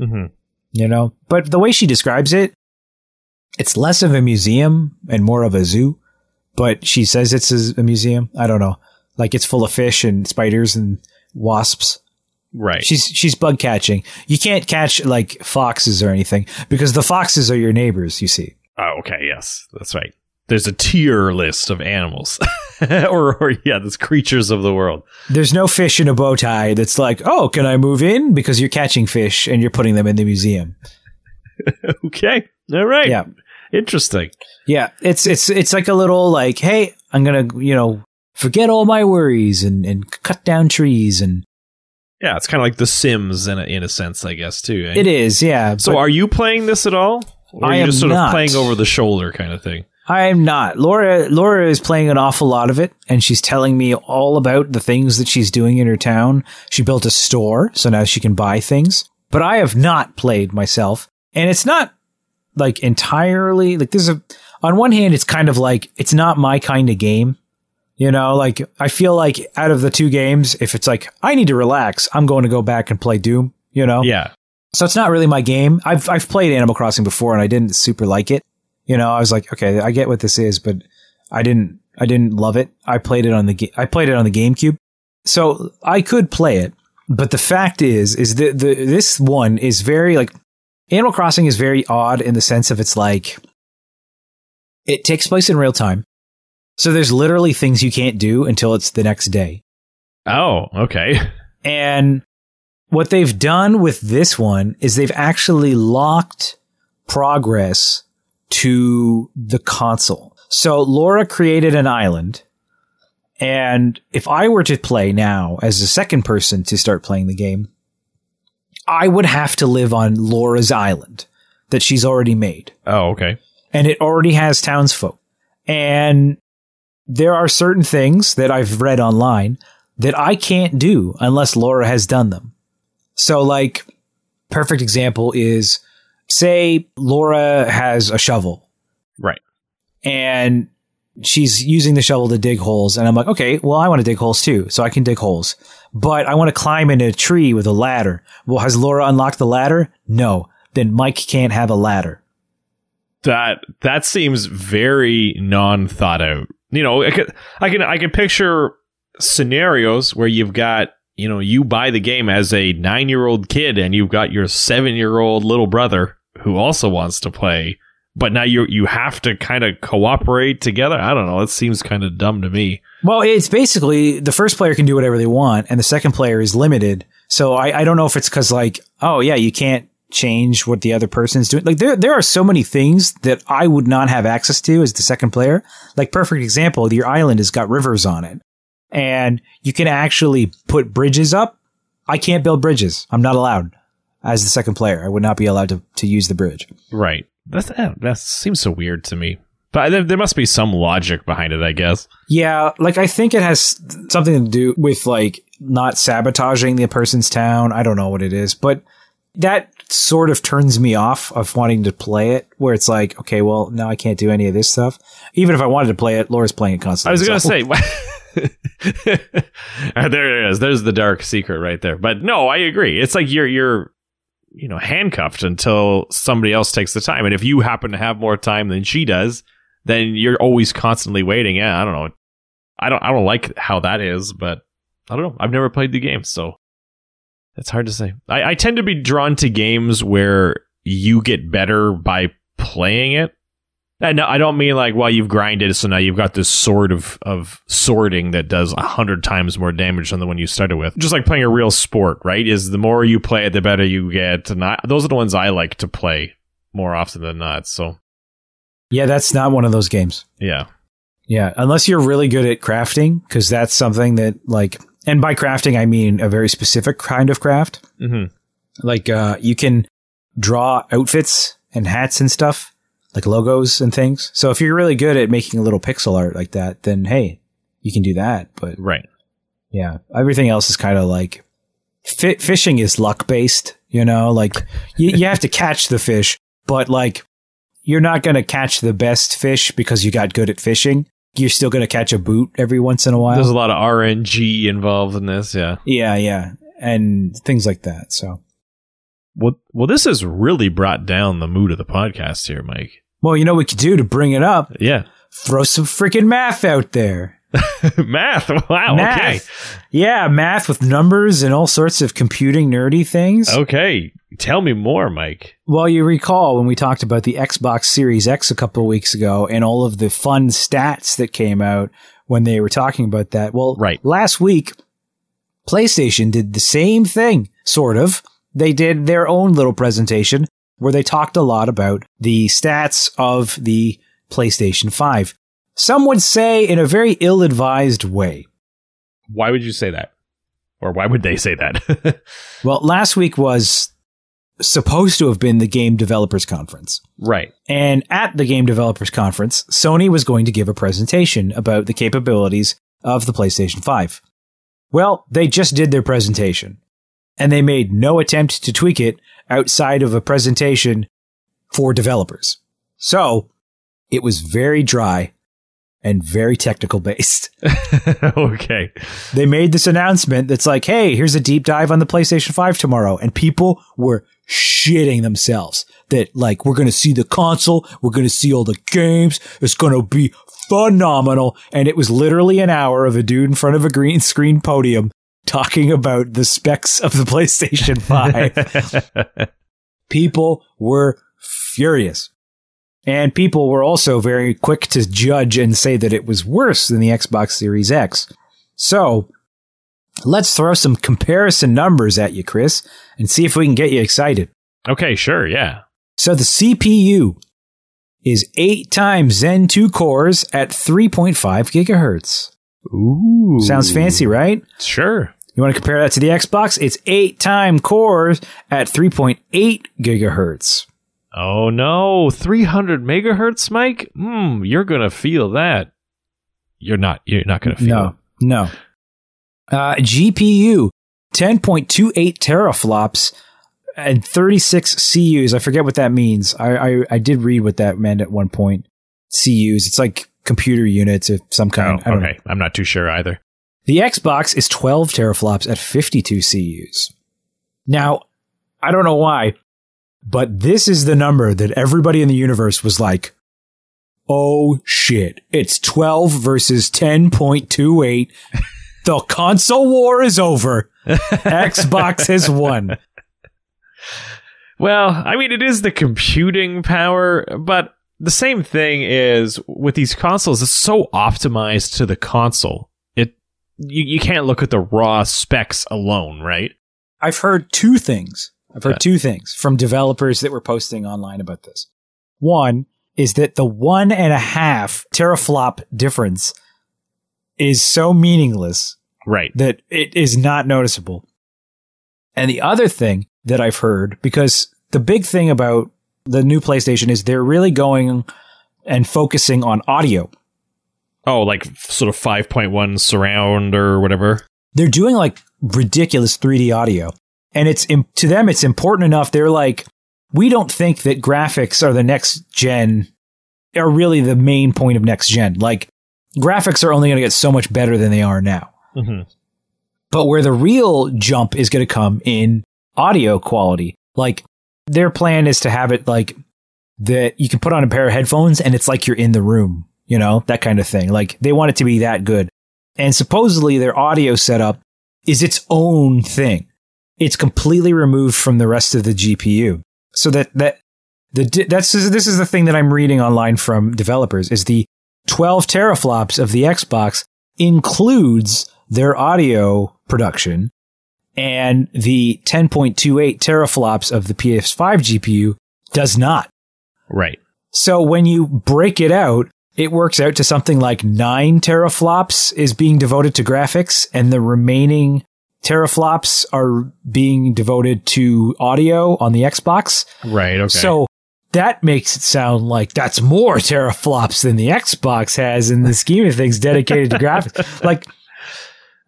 Mm-hmm. You know, but the way she describes it, it's less of a museum and more of a zoo, but she says it's a museum. I don't know. Like it's full of fish and spiders and wasps. Right. She's bug catching. You can't catch like foxes or anything because the foxes are your neighbors, you see. Oh, okay. Yes, that's right. There's a tier list of animals or there's creatures of the world. There's no fish in a bow tie that's like, oh, can I move in? Because you're catching fish and you're putting them in the museum. Okay. All right. Yeah. Interesting. Yeah. It's like a little like, hey, I'm going to, forget all my worries and cut down trees and. Yeah. It's kind of like The Sims in a sense, I guess, too. Eh? It is. Yeah. So are you playing this at all? Or are you just sort of playing over the shoulder kind of thing? I am not. Laura is playing an awful lot of it. And she's telling me all about the things that she's doing in her town. She built a store. So now she can buy things. But I have not played myself. And it's not. Like entirely like there's a on one hand it's kind of like it's not my kind of game, like I feel like out of the two games, if it's like I need to relax, I'm going to go back and play Doom, Yeah, so it's not really my game. I've played Animal Crossing before and I didn't super like it, I was like, okay, I get what this is, but I didn't love it. I played it on the GameCube, so I could play it, but the fact is that this one is very like Animal Crossing is very odd in the sense of it's like, it takes place in real time. So there's literally things you can't do until it's the next day. Oh, okay. And what they've done with this one is they've actually locked progress to the console. So Laura created an island. And if I were to play now as the second person to start playing the game, I would have to live on Laura's island that she's already made. Oh, okay. And it already has townsfolk. And there are certain things that I've read online that I can't do unless Laura has done them. So, like, perfect example is, say Laura has a shovel. Right. And she's using the shovel to dig holes. And I'm like, okay, well, I want to dig holes too. So I can dig holes. But I want to climb into a tree with a ladder. Well, has Laura unlocked the ladder? No. Then Mike can't have a ladder. That seems very non-thought out. I can picture scenarios where you've got, you buy the game as a 9-year-old kid and you've got your 7-year-old little brother who also wants to play. But now you have to kind of cooperate together. I don't know. It seems kind of dumb to me. Well, it's basically the first player can do whatever they want, and the second player is limited. So I don't know if it's because like, oh, yeah, you can't change what the other person's doing. Like there are so many things that I would not have access to as the second player. Like perfect example, your island has got rivers on it, and you can actually put bridges up. I can't build bridges. I'm not allowed as the second player. I would not be allowed to use the bridge. Right. That seems so weird to me. But there must be some logic behind it, I guess. Yeah, like I think it has something to do with like not sabotaging the person's town. I don't know what it is, but that sort of turns me off of wanting to play it, where it's like, okay, well, now I can't do any of this stuff. Even if I wanted to play it, Laura's playing it constantly. I was going to say... There it is. There's the dark secret right there. But no, I agree. It's like you're handcuffed until somebody else takes the time. And if you happen to have more time than she does, then you're always constantly waiting. Yeah, I don't know. I don't like how that is, but I don't know. I've never played the game, so it's hard to say. I tend to be drawn to games where you get better by playing it. And I don't mean like, well, you've grinded, so now you've got this sword of sorting that does 100 times more damage than the one you started with. Just like playing a real sport, right? Is the more you play it, the better you get. And those are the ones I like to play more often than not. So, yeah, that's not one of those games. Yeah. Yeah. Unless you're really good at crafting, because that's something that like, and by crafting, I mean a very specific kind of craft. Mm-hmm. Like you can draw outfits and hats and stuff. like logos and things. So if you're really good at making a little pixel art like that, then hey, you can do that. But right. Yeah. Everything else is kind of like fishing is luck based, you know, like you have to catch the fish, but like you're not going to catch the best fish because you got good at fishing. You're still going to catch a boot every once in a while. There's a lot of RNG involved in this. Yeah. Yeah. Yeah. And things like that. So. Well, this has really brought down the mood of the podcast here, Mike. Well, you know what we could do to bring it up? Yeah. Throw some freaking math out there. Math? Wow, math. Okay. Yeah, math with numbers and all sorts of computing nerdy things. Okay. Tell me more, Mike. Well, you recall when we talked about the Xbox Series X a couple of weeks ago and all of the fun stats that came out when they were talking about that. Well, right. Last week, PlayStation did the same thing, sort of. They did their own little presentation where they talked a lot about the stats of the PlayStation 5. Some would say in a very ill-advised way. Why would you say that? Or why would they say that? Well, last week was supposed to have been the Game Developers Conference. Right. And at the Game Developers Conference, Sony was going to give a presentation about the capabilities of the PlayStation 5. Well, they just did their presentation. And they made no attempt to tweak it outside of a presentation for developers. So it was very dry and very technical based. Okay. They made this announcement that's like, hey, here's a deep dive on the PlayStation 5 tomorrow. And people were shitting themselves that like, we're going to see the console. We're going to see all the games. It's going to be phenomenal. And it was literally an hour of a dude in front of a green screen podium talking about the specs of the PlayStation 5. People were furious. And people were also very quick to judge and say that it was worse than the Xbox Series X. So let's throw some comparison numbers at you, Chris, and see if we can get you excited. Okay, sure, yeah. So the CPU is 8 times Zen 2 cores at 3.5 gigahertz. Ooh. Sounds fancy, right? Sure. You want to compare that to the Xbox? It's 8 times cores at 3.8 gigahertz. Oh, no. 300 megahertz, Mike? You're going to feel that. You're not going to feel it. No. GPU, 10.28 teraflops and 36 CUs. I forget what that means. I did read what that meant at one point. CUs. It's like computer units of some kind. Oh, okay. I'm not too sure either. The Xbox is 12 teraflops at 52 CUs. Now, I don't know why, but this is the number that everybody in the universe was like, oh shit, it's 12 versus 10.28. The console war is over. Xbox has won. Well, I mean, it is the computing power, but the same thing is with these consoles. It's so optimized to the console. You can't look at the raw specs alone, right? I've heard two things. From developers that were posting online about this. One is that the 1.5 teraflop difference is so meaningless, right, that it is not noticeable. And the other thing that I've heard, because the big thing about the new PlayStation is they're really going and focusing on audio. Oh, like sort of 5.1 surround or whatever. They're doing like ridiculous 3D audio. And it's to them, it's important enough. They're like, we don't think that graphics are the next gen, are really the main point of next gen. Like graphics are only going to get so much better than they are now. Mm-hmm. But where the real jump is going to come in audio quality, like, their plan is to have it like that you can put on a pair of headphones and it's like you're in the room, you know, that kind of thing. Like they want it to be that good. And supposedly their audio setup is its own thing. It's completely removed from the rest of the GPU. So this is the thing that I'm reading online from developers is the 12 teraflops of the Xbox includes their audio production. And the 10.28 teraflops of the PS5 GPU does not. Right. So when you break it out, it works out to something like 9 teraflops is being devoted to graphics, and the remaining teraflops are being devoted to audio on the Xbox. Right. Okay. So that makes it sound like that's more teraflops than the Xbox has in the scheme of things dedicated to graphics. Like,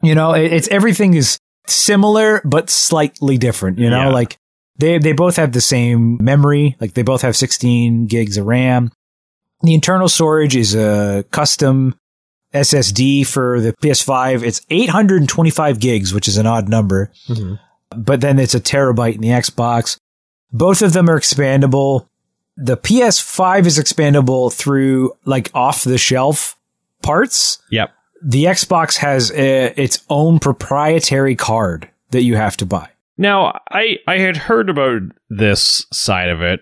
you know, it's everything is similar, but slightly different, you know, like they both have the same memory. Like they both have 16 gigs of RAM. The internal storage is a custom SSD for the PS5. It's 825 gigs, which is an odd number, but then it's a terabyte in the Xbox. Both of them are expandable. The PS5 is expandable through like off the shelf parts. Yep. The Xbox has its own proprietary card that you have to buy. Now, I had heard about this side of it,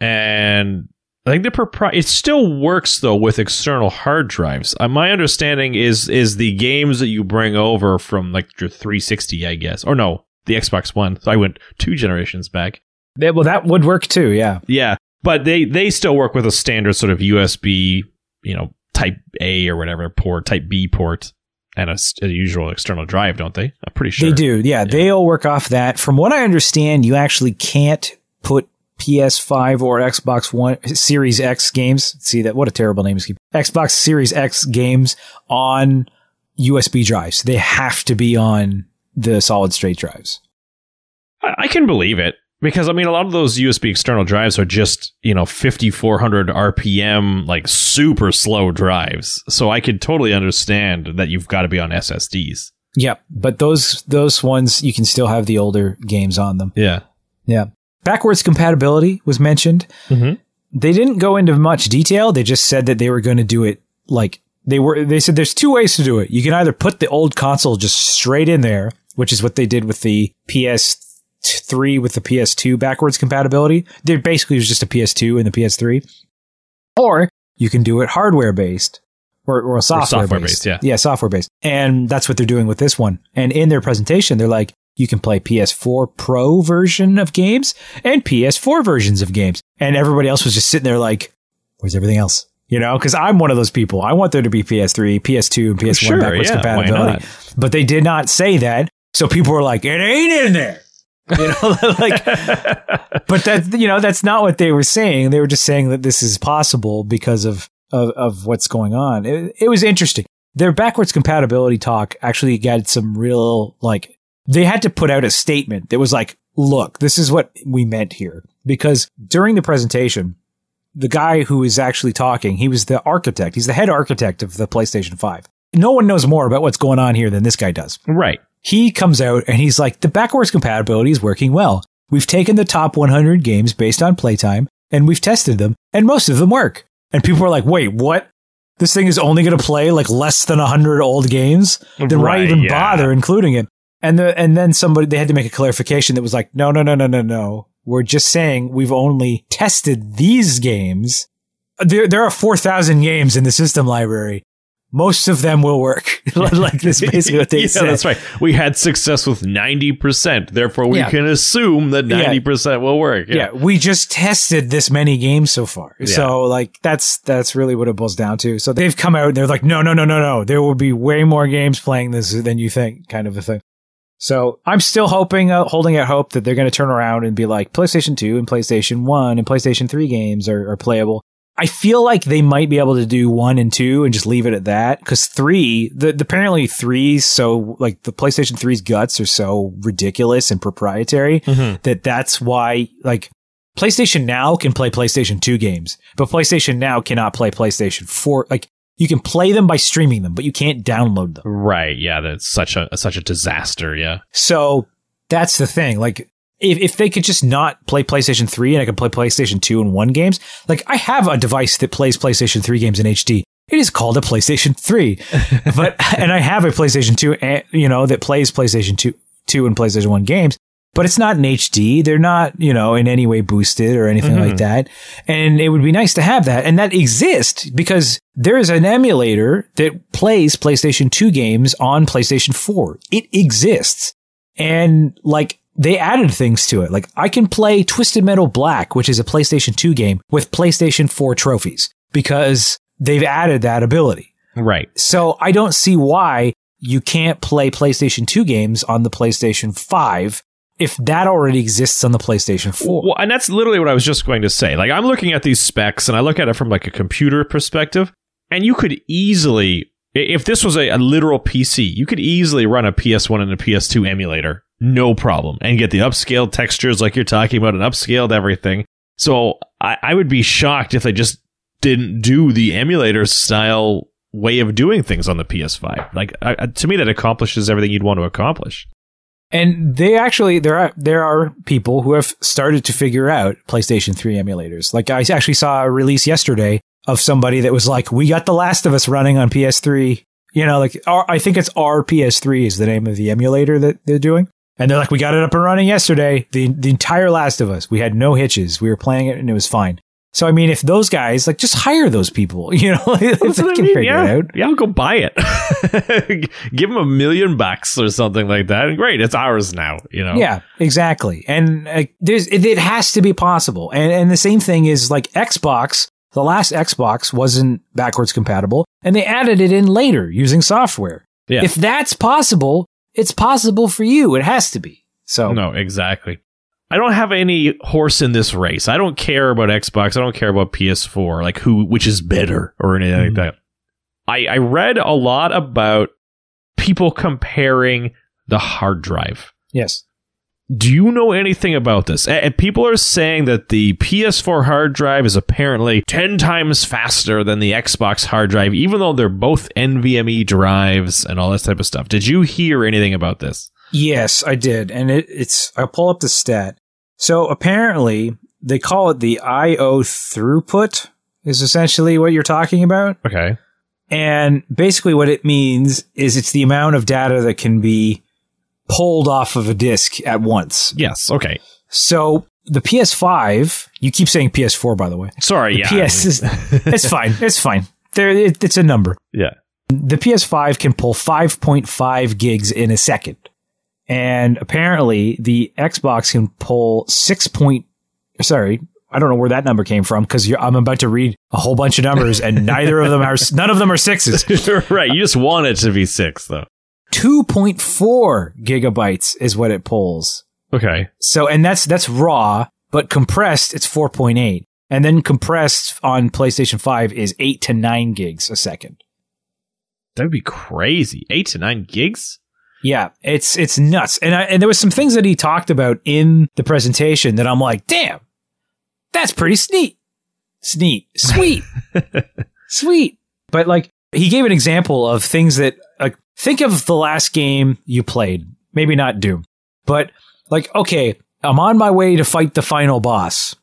and I think the it still works though with external hard drives. My understanding is the games that you bring over from like your 360, I guess, or no, the Xbox One. So I went two generations back. Yeah, well, that would work too. Yeah, yeah, but they still work with a standard sort of USB, you know, Type A or whatever port, Type B port, and a usual external drive, don't they? I'm pretty sure they do. Yeah, they all work off that. From what I understand, you actually can't put PS5 or Xbox One Series X games. See that? What a terrible name scheme. Xbox Series X games on USB drives. They have to be on the solid state drives. I can believe it. Because, I mean, a lot of those USB external drives are just, you know, 5,400 RPM, like super slow drives. So I could totally understand that you've got to be on SSDs. Yeah, but those ones, you can still have the older games on them. Yeah. Yeah. Backwards compatibility was mentioned. They didn't go into much detail. They just said that they were going to do it like they said there's two ways to do it. You can either put the old console just straight in there, which is what they did with the PS3 with the PS2 backwards compatibility. There basically was just a PS2 and the PS3. Or you can do it hardware based or software based. Yeah, software based. And that's what they're doing with this one. And in their presentation, they're like, you can play PS4 Pro version of games and PS4 versions of games. And everybody else was just sitting there like, where's everything else? You know, because I'm one of those people. I want there to be PS3, PS2, and PS1 backwards compatibility. But they did not say that. So people were like, it ain't in there. You know, like, but that, you know, that's not what they were saying. They were just saying that this is possible because of what's going on. It was interesting. Their backwards compatibility talk actually got some real, like, they had to put out a statement that was like, look, this is what we meant here. Because during the presentation, the guy who is actually talking, he was the architect. He's the head architect of the PlayStation 5. No one knows more about what's going on here than this guy does. Right. He comes out and he's like, the backwards compatibility is working well. We've taken the top 100 games based on playtime and we've tested them and most of them work. And people are like, wait, what? This thing is only going to play like less than 100 old games? Then why even bother including it? And then somebody, they had to make a clarification that was like, no. We're just saying we've only tested these games. There are 4,000 games in the system library. Most of them will work. Like, that's basically what they said. Yeah, that's right. We had success with 90%. Therefore, we can assume that 90% will work. Yeah. We just tested this many games so far. Yeah. So, like, that's really what it boils down to. So, they've come out and they're like, no. There will be way more games playing this than you think, kind of a thing. So, I'm still hoping, holding out hope that they're going to turn around and be like, PlayStation 2 and PlayStation 1 and PlayStation 3 games are playable. I feel like they might be able to do 1 and 2 and just leave it at that. Cause 3, apparently 3's so like the PlayStation 3's guts are so ridiculous and proprietary that's why like PlayStation Now can play PlayStation 2 games, but PlayStation Now cannot play PlayStation 4. Like you can play them by streaming them, but you can't download them. Right. Yeah. That's such a disaster. Yeah. So that's the thing. Like, If they could just not play PlayStation 3 and I could play PlayStation 2 and 1 games, like I have a device that plays PlayStation 3 games in HD. It is called a PlayStation 3. And I have a PlayStation 2, you know, that plays PlayStation 2 and PlayStation 1 games, but it's not in HD. They're not, you know, in any way boosted or anything like that. And it would be nice to have that. And that exists because there is an emulator that plays PlayStation 2 games on PlayStation 4. It exists. And like, they added things to it. Like, I can play Twisted Metal Black, which is a PlayStation 2 game, with PlayStation 4 trophies because they've added that ability. Right. So, I don't see why you can't play PlayStation 2 games on the PlayStation 5 if that already exists on the PlayStation 4. Well, and that's literally what I was just going to say. Like, I'm looking at these specs, and I look at it from, like, a computer perspective, and you could easily, if this was a literal PC, you could easily run a PS1 and a PS2 emulator, no problem, and get the upscaled textures like you're talking about and upscaled everything. So I would be shocked if they just didn't do the emulator style way of doing things on the PS5. Like, to me, that accomplishes everything you'd want to accomplish. And they actually, there are people who have started to figure out PlayStation 3 emulators. Like, I actually saw a release yesterday of somebody that was like, we got The Last of Us running on PS3. You know, like, I think it's RPS3 is the name of the emulator that they're doing. And they're like, we got it up and running yesterday. The entire Last of Us. We had no hitches. We were playing it and it was fine. So, I mean, if those guys, like, just hire those people, you know, if they can figure it out. Yeah, I'll go buy it. Give them $1 million or something like that. And great, it's ours now, you know. Yeah, exactly. And it has to be possible. And the same thing is, like, Xbox, the last Xbox wasn't backwards compatible, and they added it in later using software. Yeah. If that's possible, it's possible for you. It has to be. So no, exactly. I don't have any horse in this race. I don't care about Xbox. I don't care about PS4, like which is better or anything like that. I read a lot about people comparing the hard drive. Yes. Do you know anything about this? And people are saying that the PS4 hard drive is apparently 10 times faster than the Xbox hard drive, even though they're both NVMe drives and all that type of stuff. Did you hear anything about this? Yes, I did. And it's I'll pull up the stat. So apparently they call it the I/O throughput is essentially what you're talking about. Okay. And basically what it means is it's the amount of data that can be pulled off of a disk at once. Yes. Okay. So the PS5, you keep saying PS4, by the way. Sorry. The PS is, it's fine. It's fine. It's a number. Yeah. The PS5 can pull 5.5 gigs in a second. And apparently the Xbox can pull 6. Sorry, I don't know where that number came from because I'm about to read a whole bunch of numbers and none of them are sixes. Right. You just want it to be 6, though. 2.4 gigabytes is what it pulls. Okay. So, and that's raw, but compressed, it's 4.8. And then compressed on PlayStation 5 is 8 to 9 gigs a second. That'd be crazy. 8 to 9 gigs? Yeah, it's nuts. And there was some things that he talked about in the presentation that I'm like, damn, that's pretty sweet. But like, he gave an example of things that, like, think of the last game you played, maybe not Doom, but like, okay, I'm on my way to fight the final boss,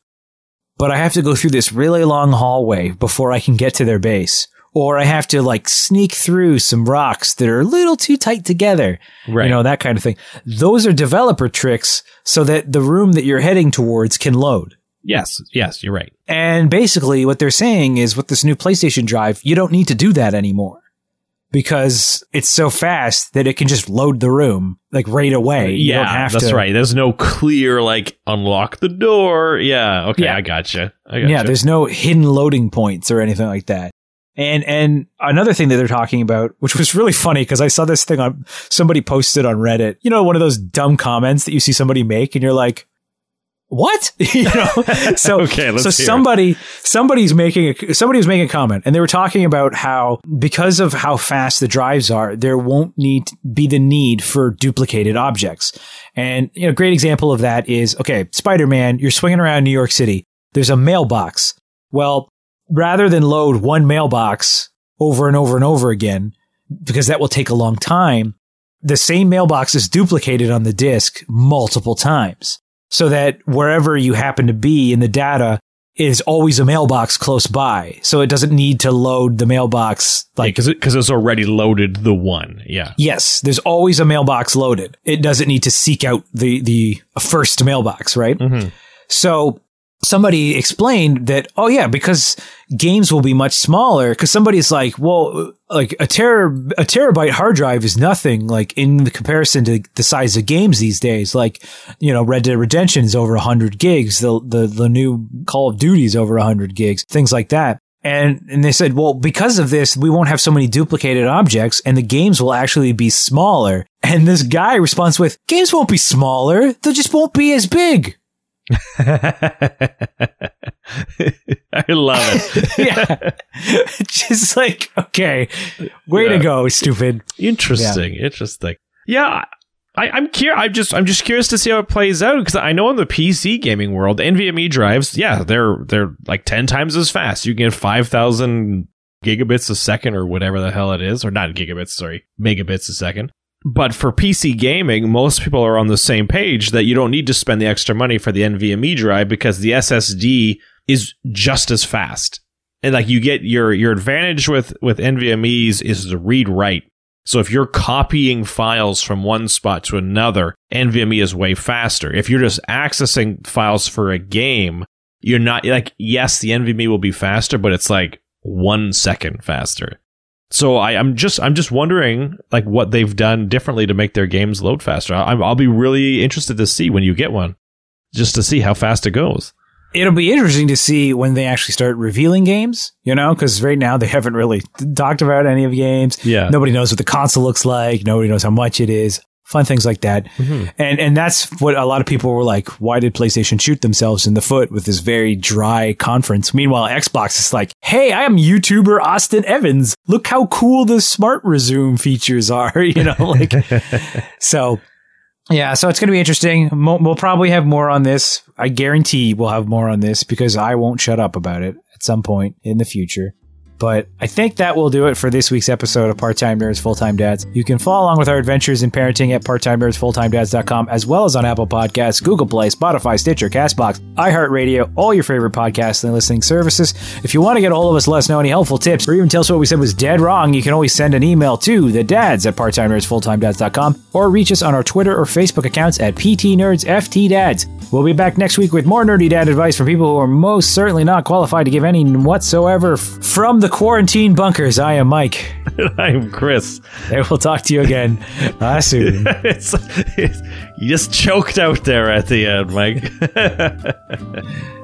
but I have to go through this really long hallway before I can get to their base. Or I have to, like, sneak through some rocks that are a little too tight together. Right. You know, that kind of thing. Those are developer tricks so that the room that you're heading towards can load. Yes. Yes, you're right. And basically what they're saying is with this new PlayStation drive, you don't need to do that anymore because it's so fast that it can just load the room, like, right away. Yeah, you don't have to. That's right. There's no clear, like, unlock the door. Yeah. Okay, yeah. I gotcha. Yeah, there's no hidden loading points or anything like that. And another thing that they're talking about, which was really funny because I saw this thing on somebody posted on Reddit, you know, one of those dumb comments that you see somebody make and you're like, what? You know? So, okay, let's hear somebody was making a comment and they were talking about how, because of how fast the drives are, there won't be the need for duplicated objects. And, you know, a great example of that is, okay, Spider-Man, you're swinging around New York City. There's a mailbox. Well, rather than load one mailbox over and over and over again, because that will take a long time, the same mailbox is duplicated on the disk multiple times so that wherever you happen to be in the data is always a mailbox close by. So it doesn't need to load the mailbox. Because it's already loaded the one. Yeah. Yes. There's always a mailbox loaded. It doesn't need to seek out the first mailbox, right? Mm-hmm. So somebody explained that, oh, yeah, because games will be much smaller, because somebody's like, well, like a terabyte hard drive is nothing, like, in the comparison to the size of games these days. Like, you know, Red Dead Redemption is over 100 gigs. The new Call of Duty is over 100 gigs, things like that. And they said, well, because of this, we won't have so many duplicated objects and the games will actually be smaller. And this guy responds with, games won't be smaller. They just won't be as big. I love it. Yeah. Just like, okay, way to go, stupid. Interesting. Yeah. Interesting. Yeah. I'm curious. I'm just curious to see how it plays out, because I know in the PC gaming world, NVMe drives, they're like 10 times as fast. You can get 5,000 gigabits a second or whatever the hell it is, or not gigabits, sorry, megabits a second. But for PC gaming, most people are on the same page that you don't need to spend the extra money for the NVMe drive because the SSD is just as fast. And like you get your advantage with NVMe's is the read-write. So if you're copying files from one spot to another, NVMe is way faster. If you're just accessing files for a game, you're not like, yes, the NVMe will be faster, but it's like 1 second faster. So I'm just wondering like what they've done differently to make their games load faster. I'll be really interested to see when you get one, just to see how fast it goes. It'll be interesting to see when they actually start revealing games, you know, because right now they haven't really talked about any of the games. Yeah. Nobody knows what the console looks like. Nobody knows how much it is. Fun things like that. Mm-hmm. And that's what a lot of people were like, why did PlayStation shoot themselves in the foot with this very dry conference? Meanwhile, Xbox is like, hey, I am YouTuber Austin Evans. Look how cool the smart resume features are, you know, like, so... Yeah, so it's going to be interesting. We'll probably have more on this. I guarantee we'll have more on this because I won't shut up about it at some point in the future. But I think that will do it for this week's episode of Part-Time Nerds, Full-Time Dads. You can follow along with our adventures in parenting at parttimenerdsfulltimedads.com, as well as on Apple Podcasts, Google Play, Spotify, Stitcher, CastBox, iHeartRadio, all your favorite podcasts and listening services. If you want to get a hold of us, let us know any helpful tips, or even tell us what we said was dead wrong, you can always send an email to thedads@parttimenerdsfulltimedads.com, or reach us on our Twitter or Facebook accounts at PTNerdsFTDads. We'll be back next week with more nerdy dad advice from people who are most certainly not qualified to give any whatsoever. From the quarantine bunkers, I am Mike. And I am Chris. And we'll talk to you again soon. You just choked out there at the end, Mike.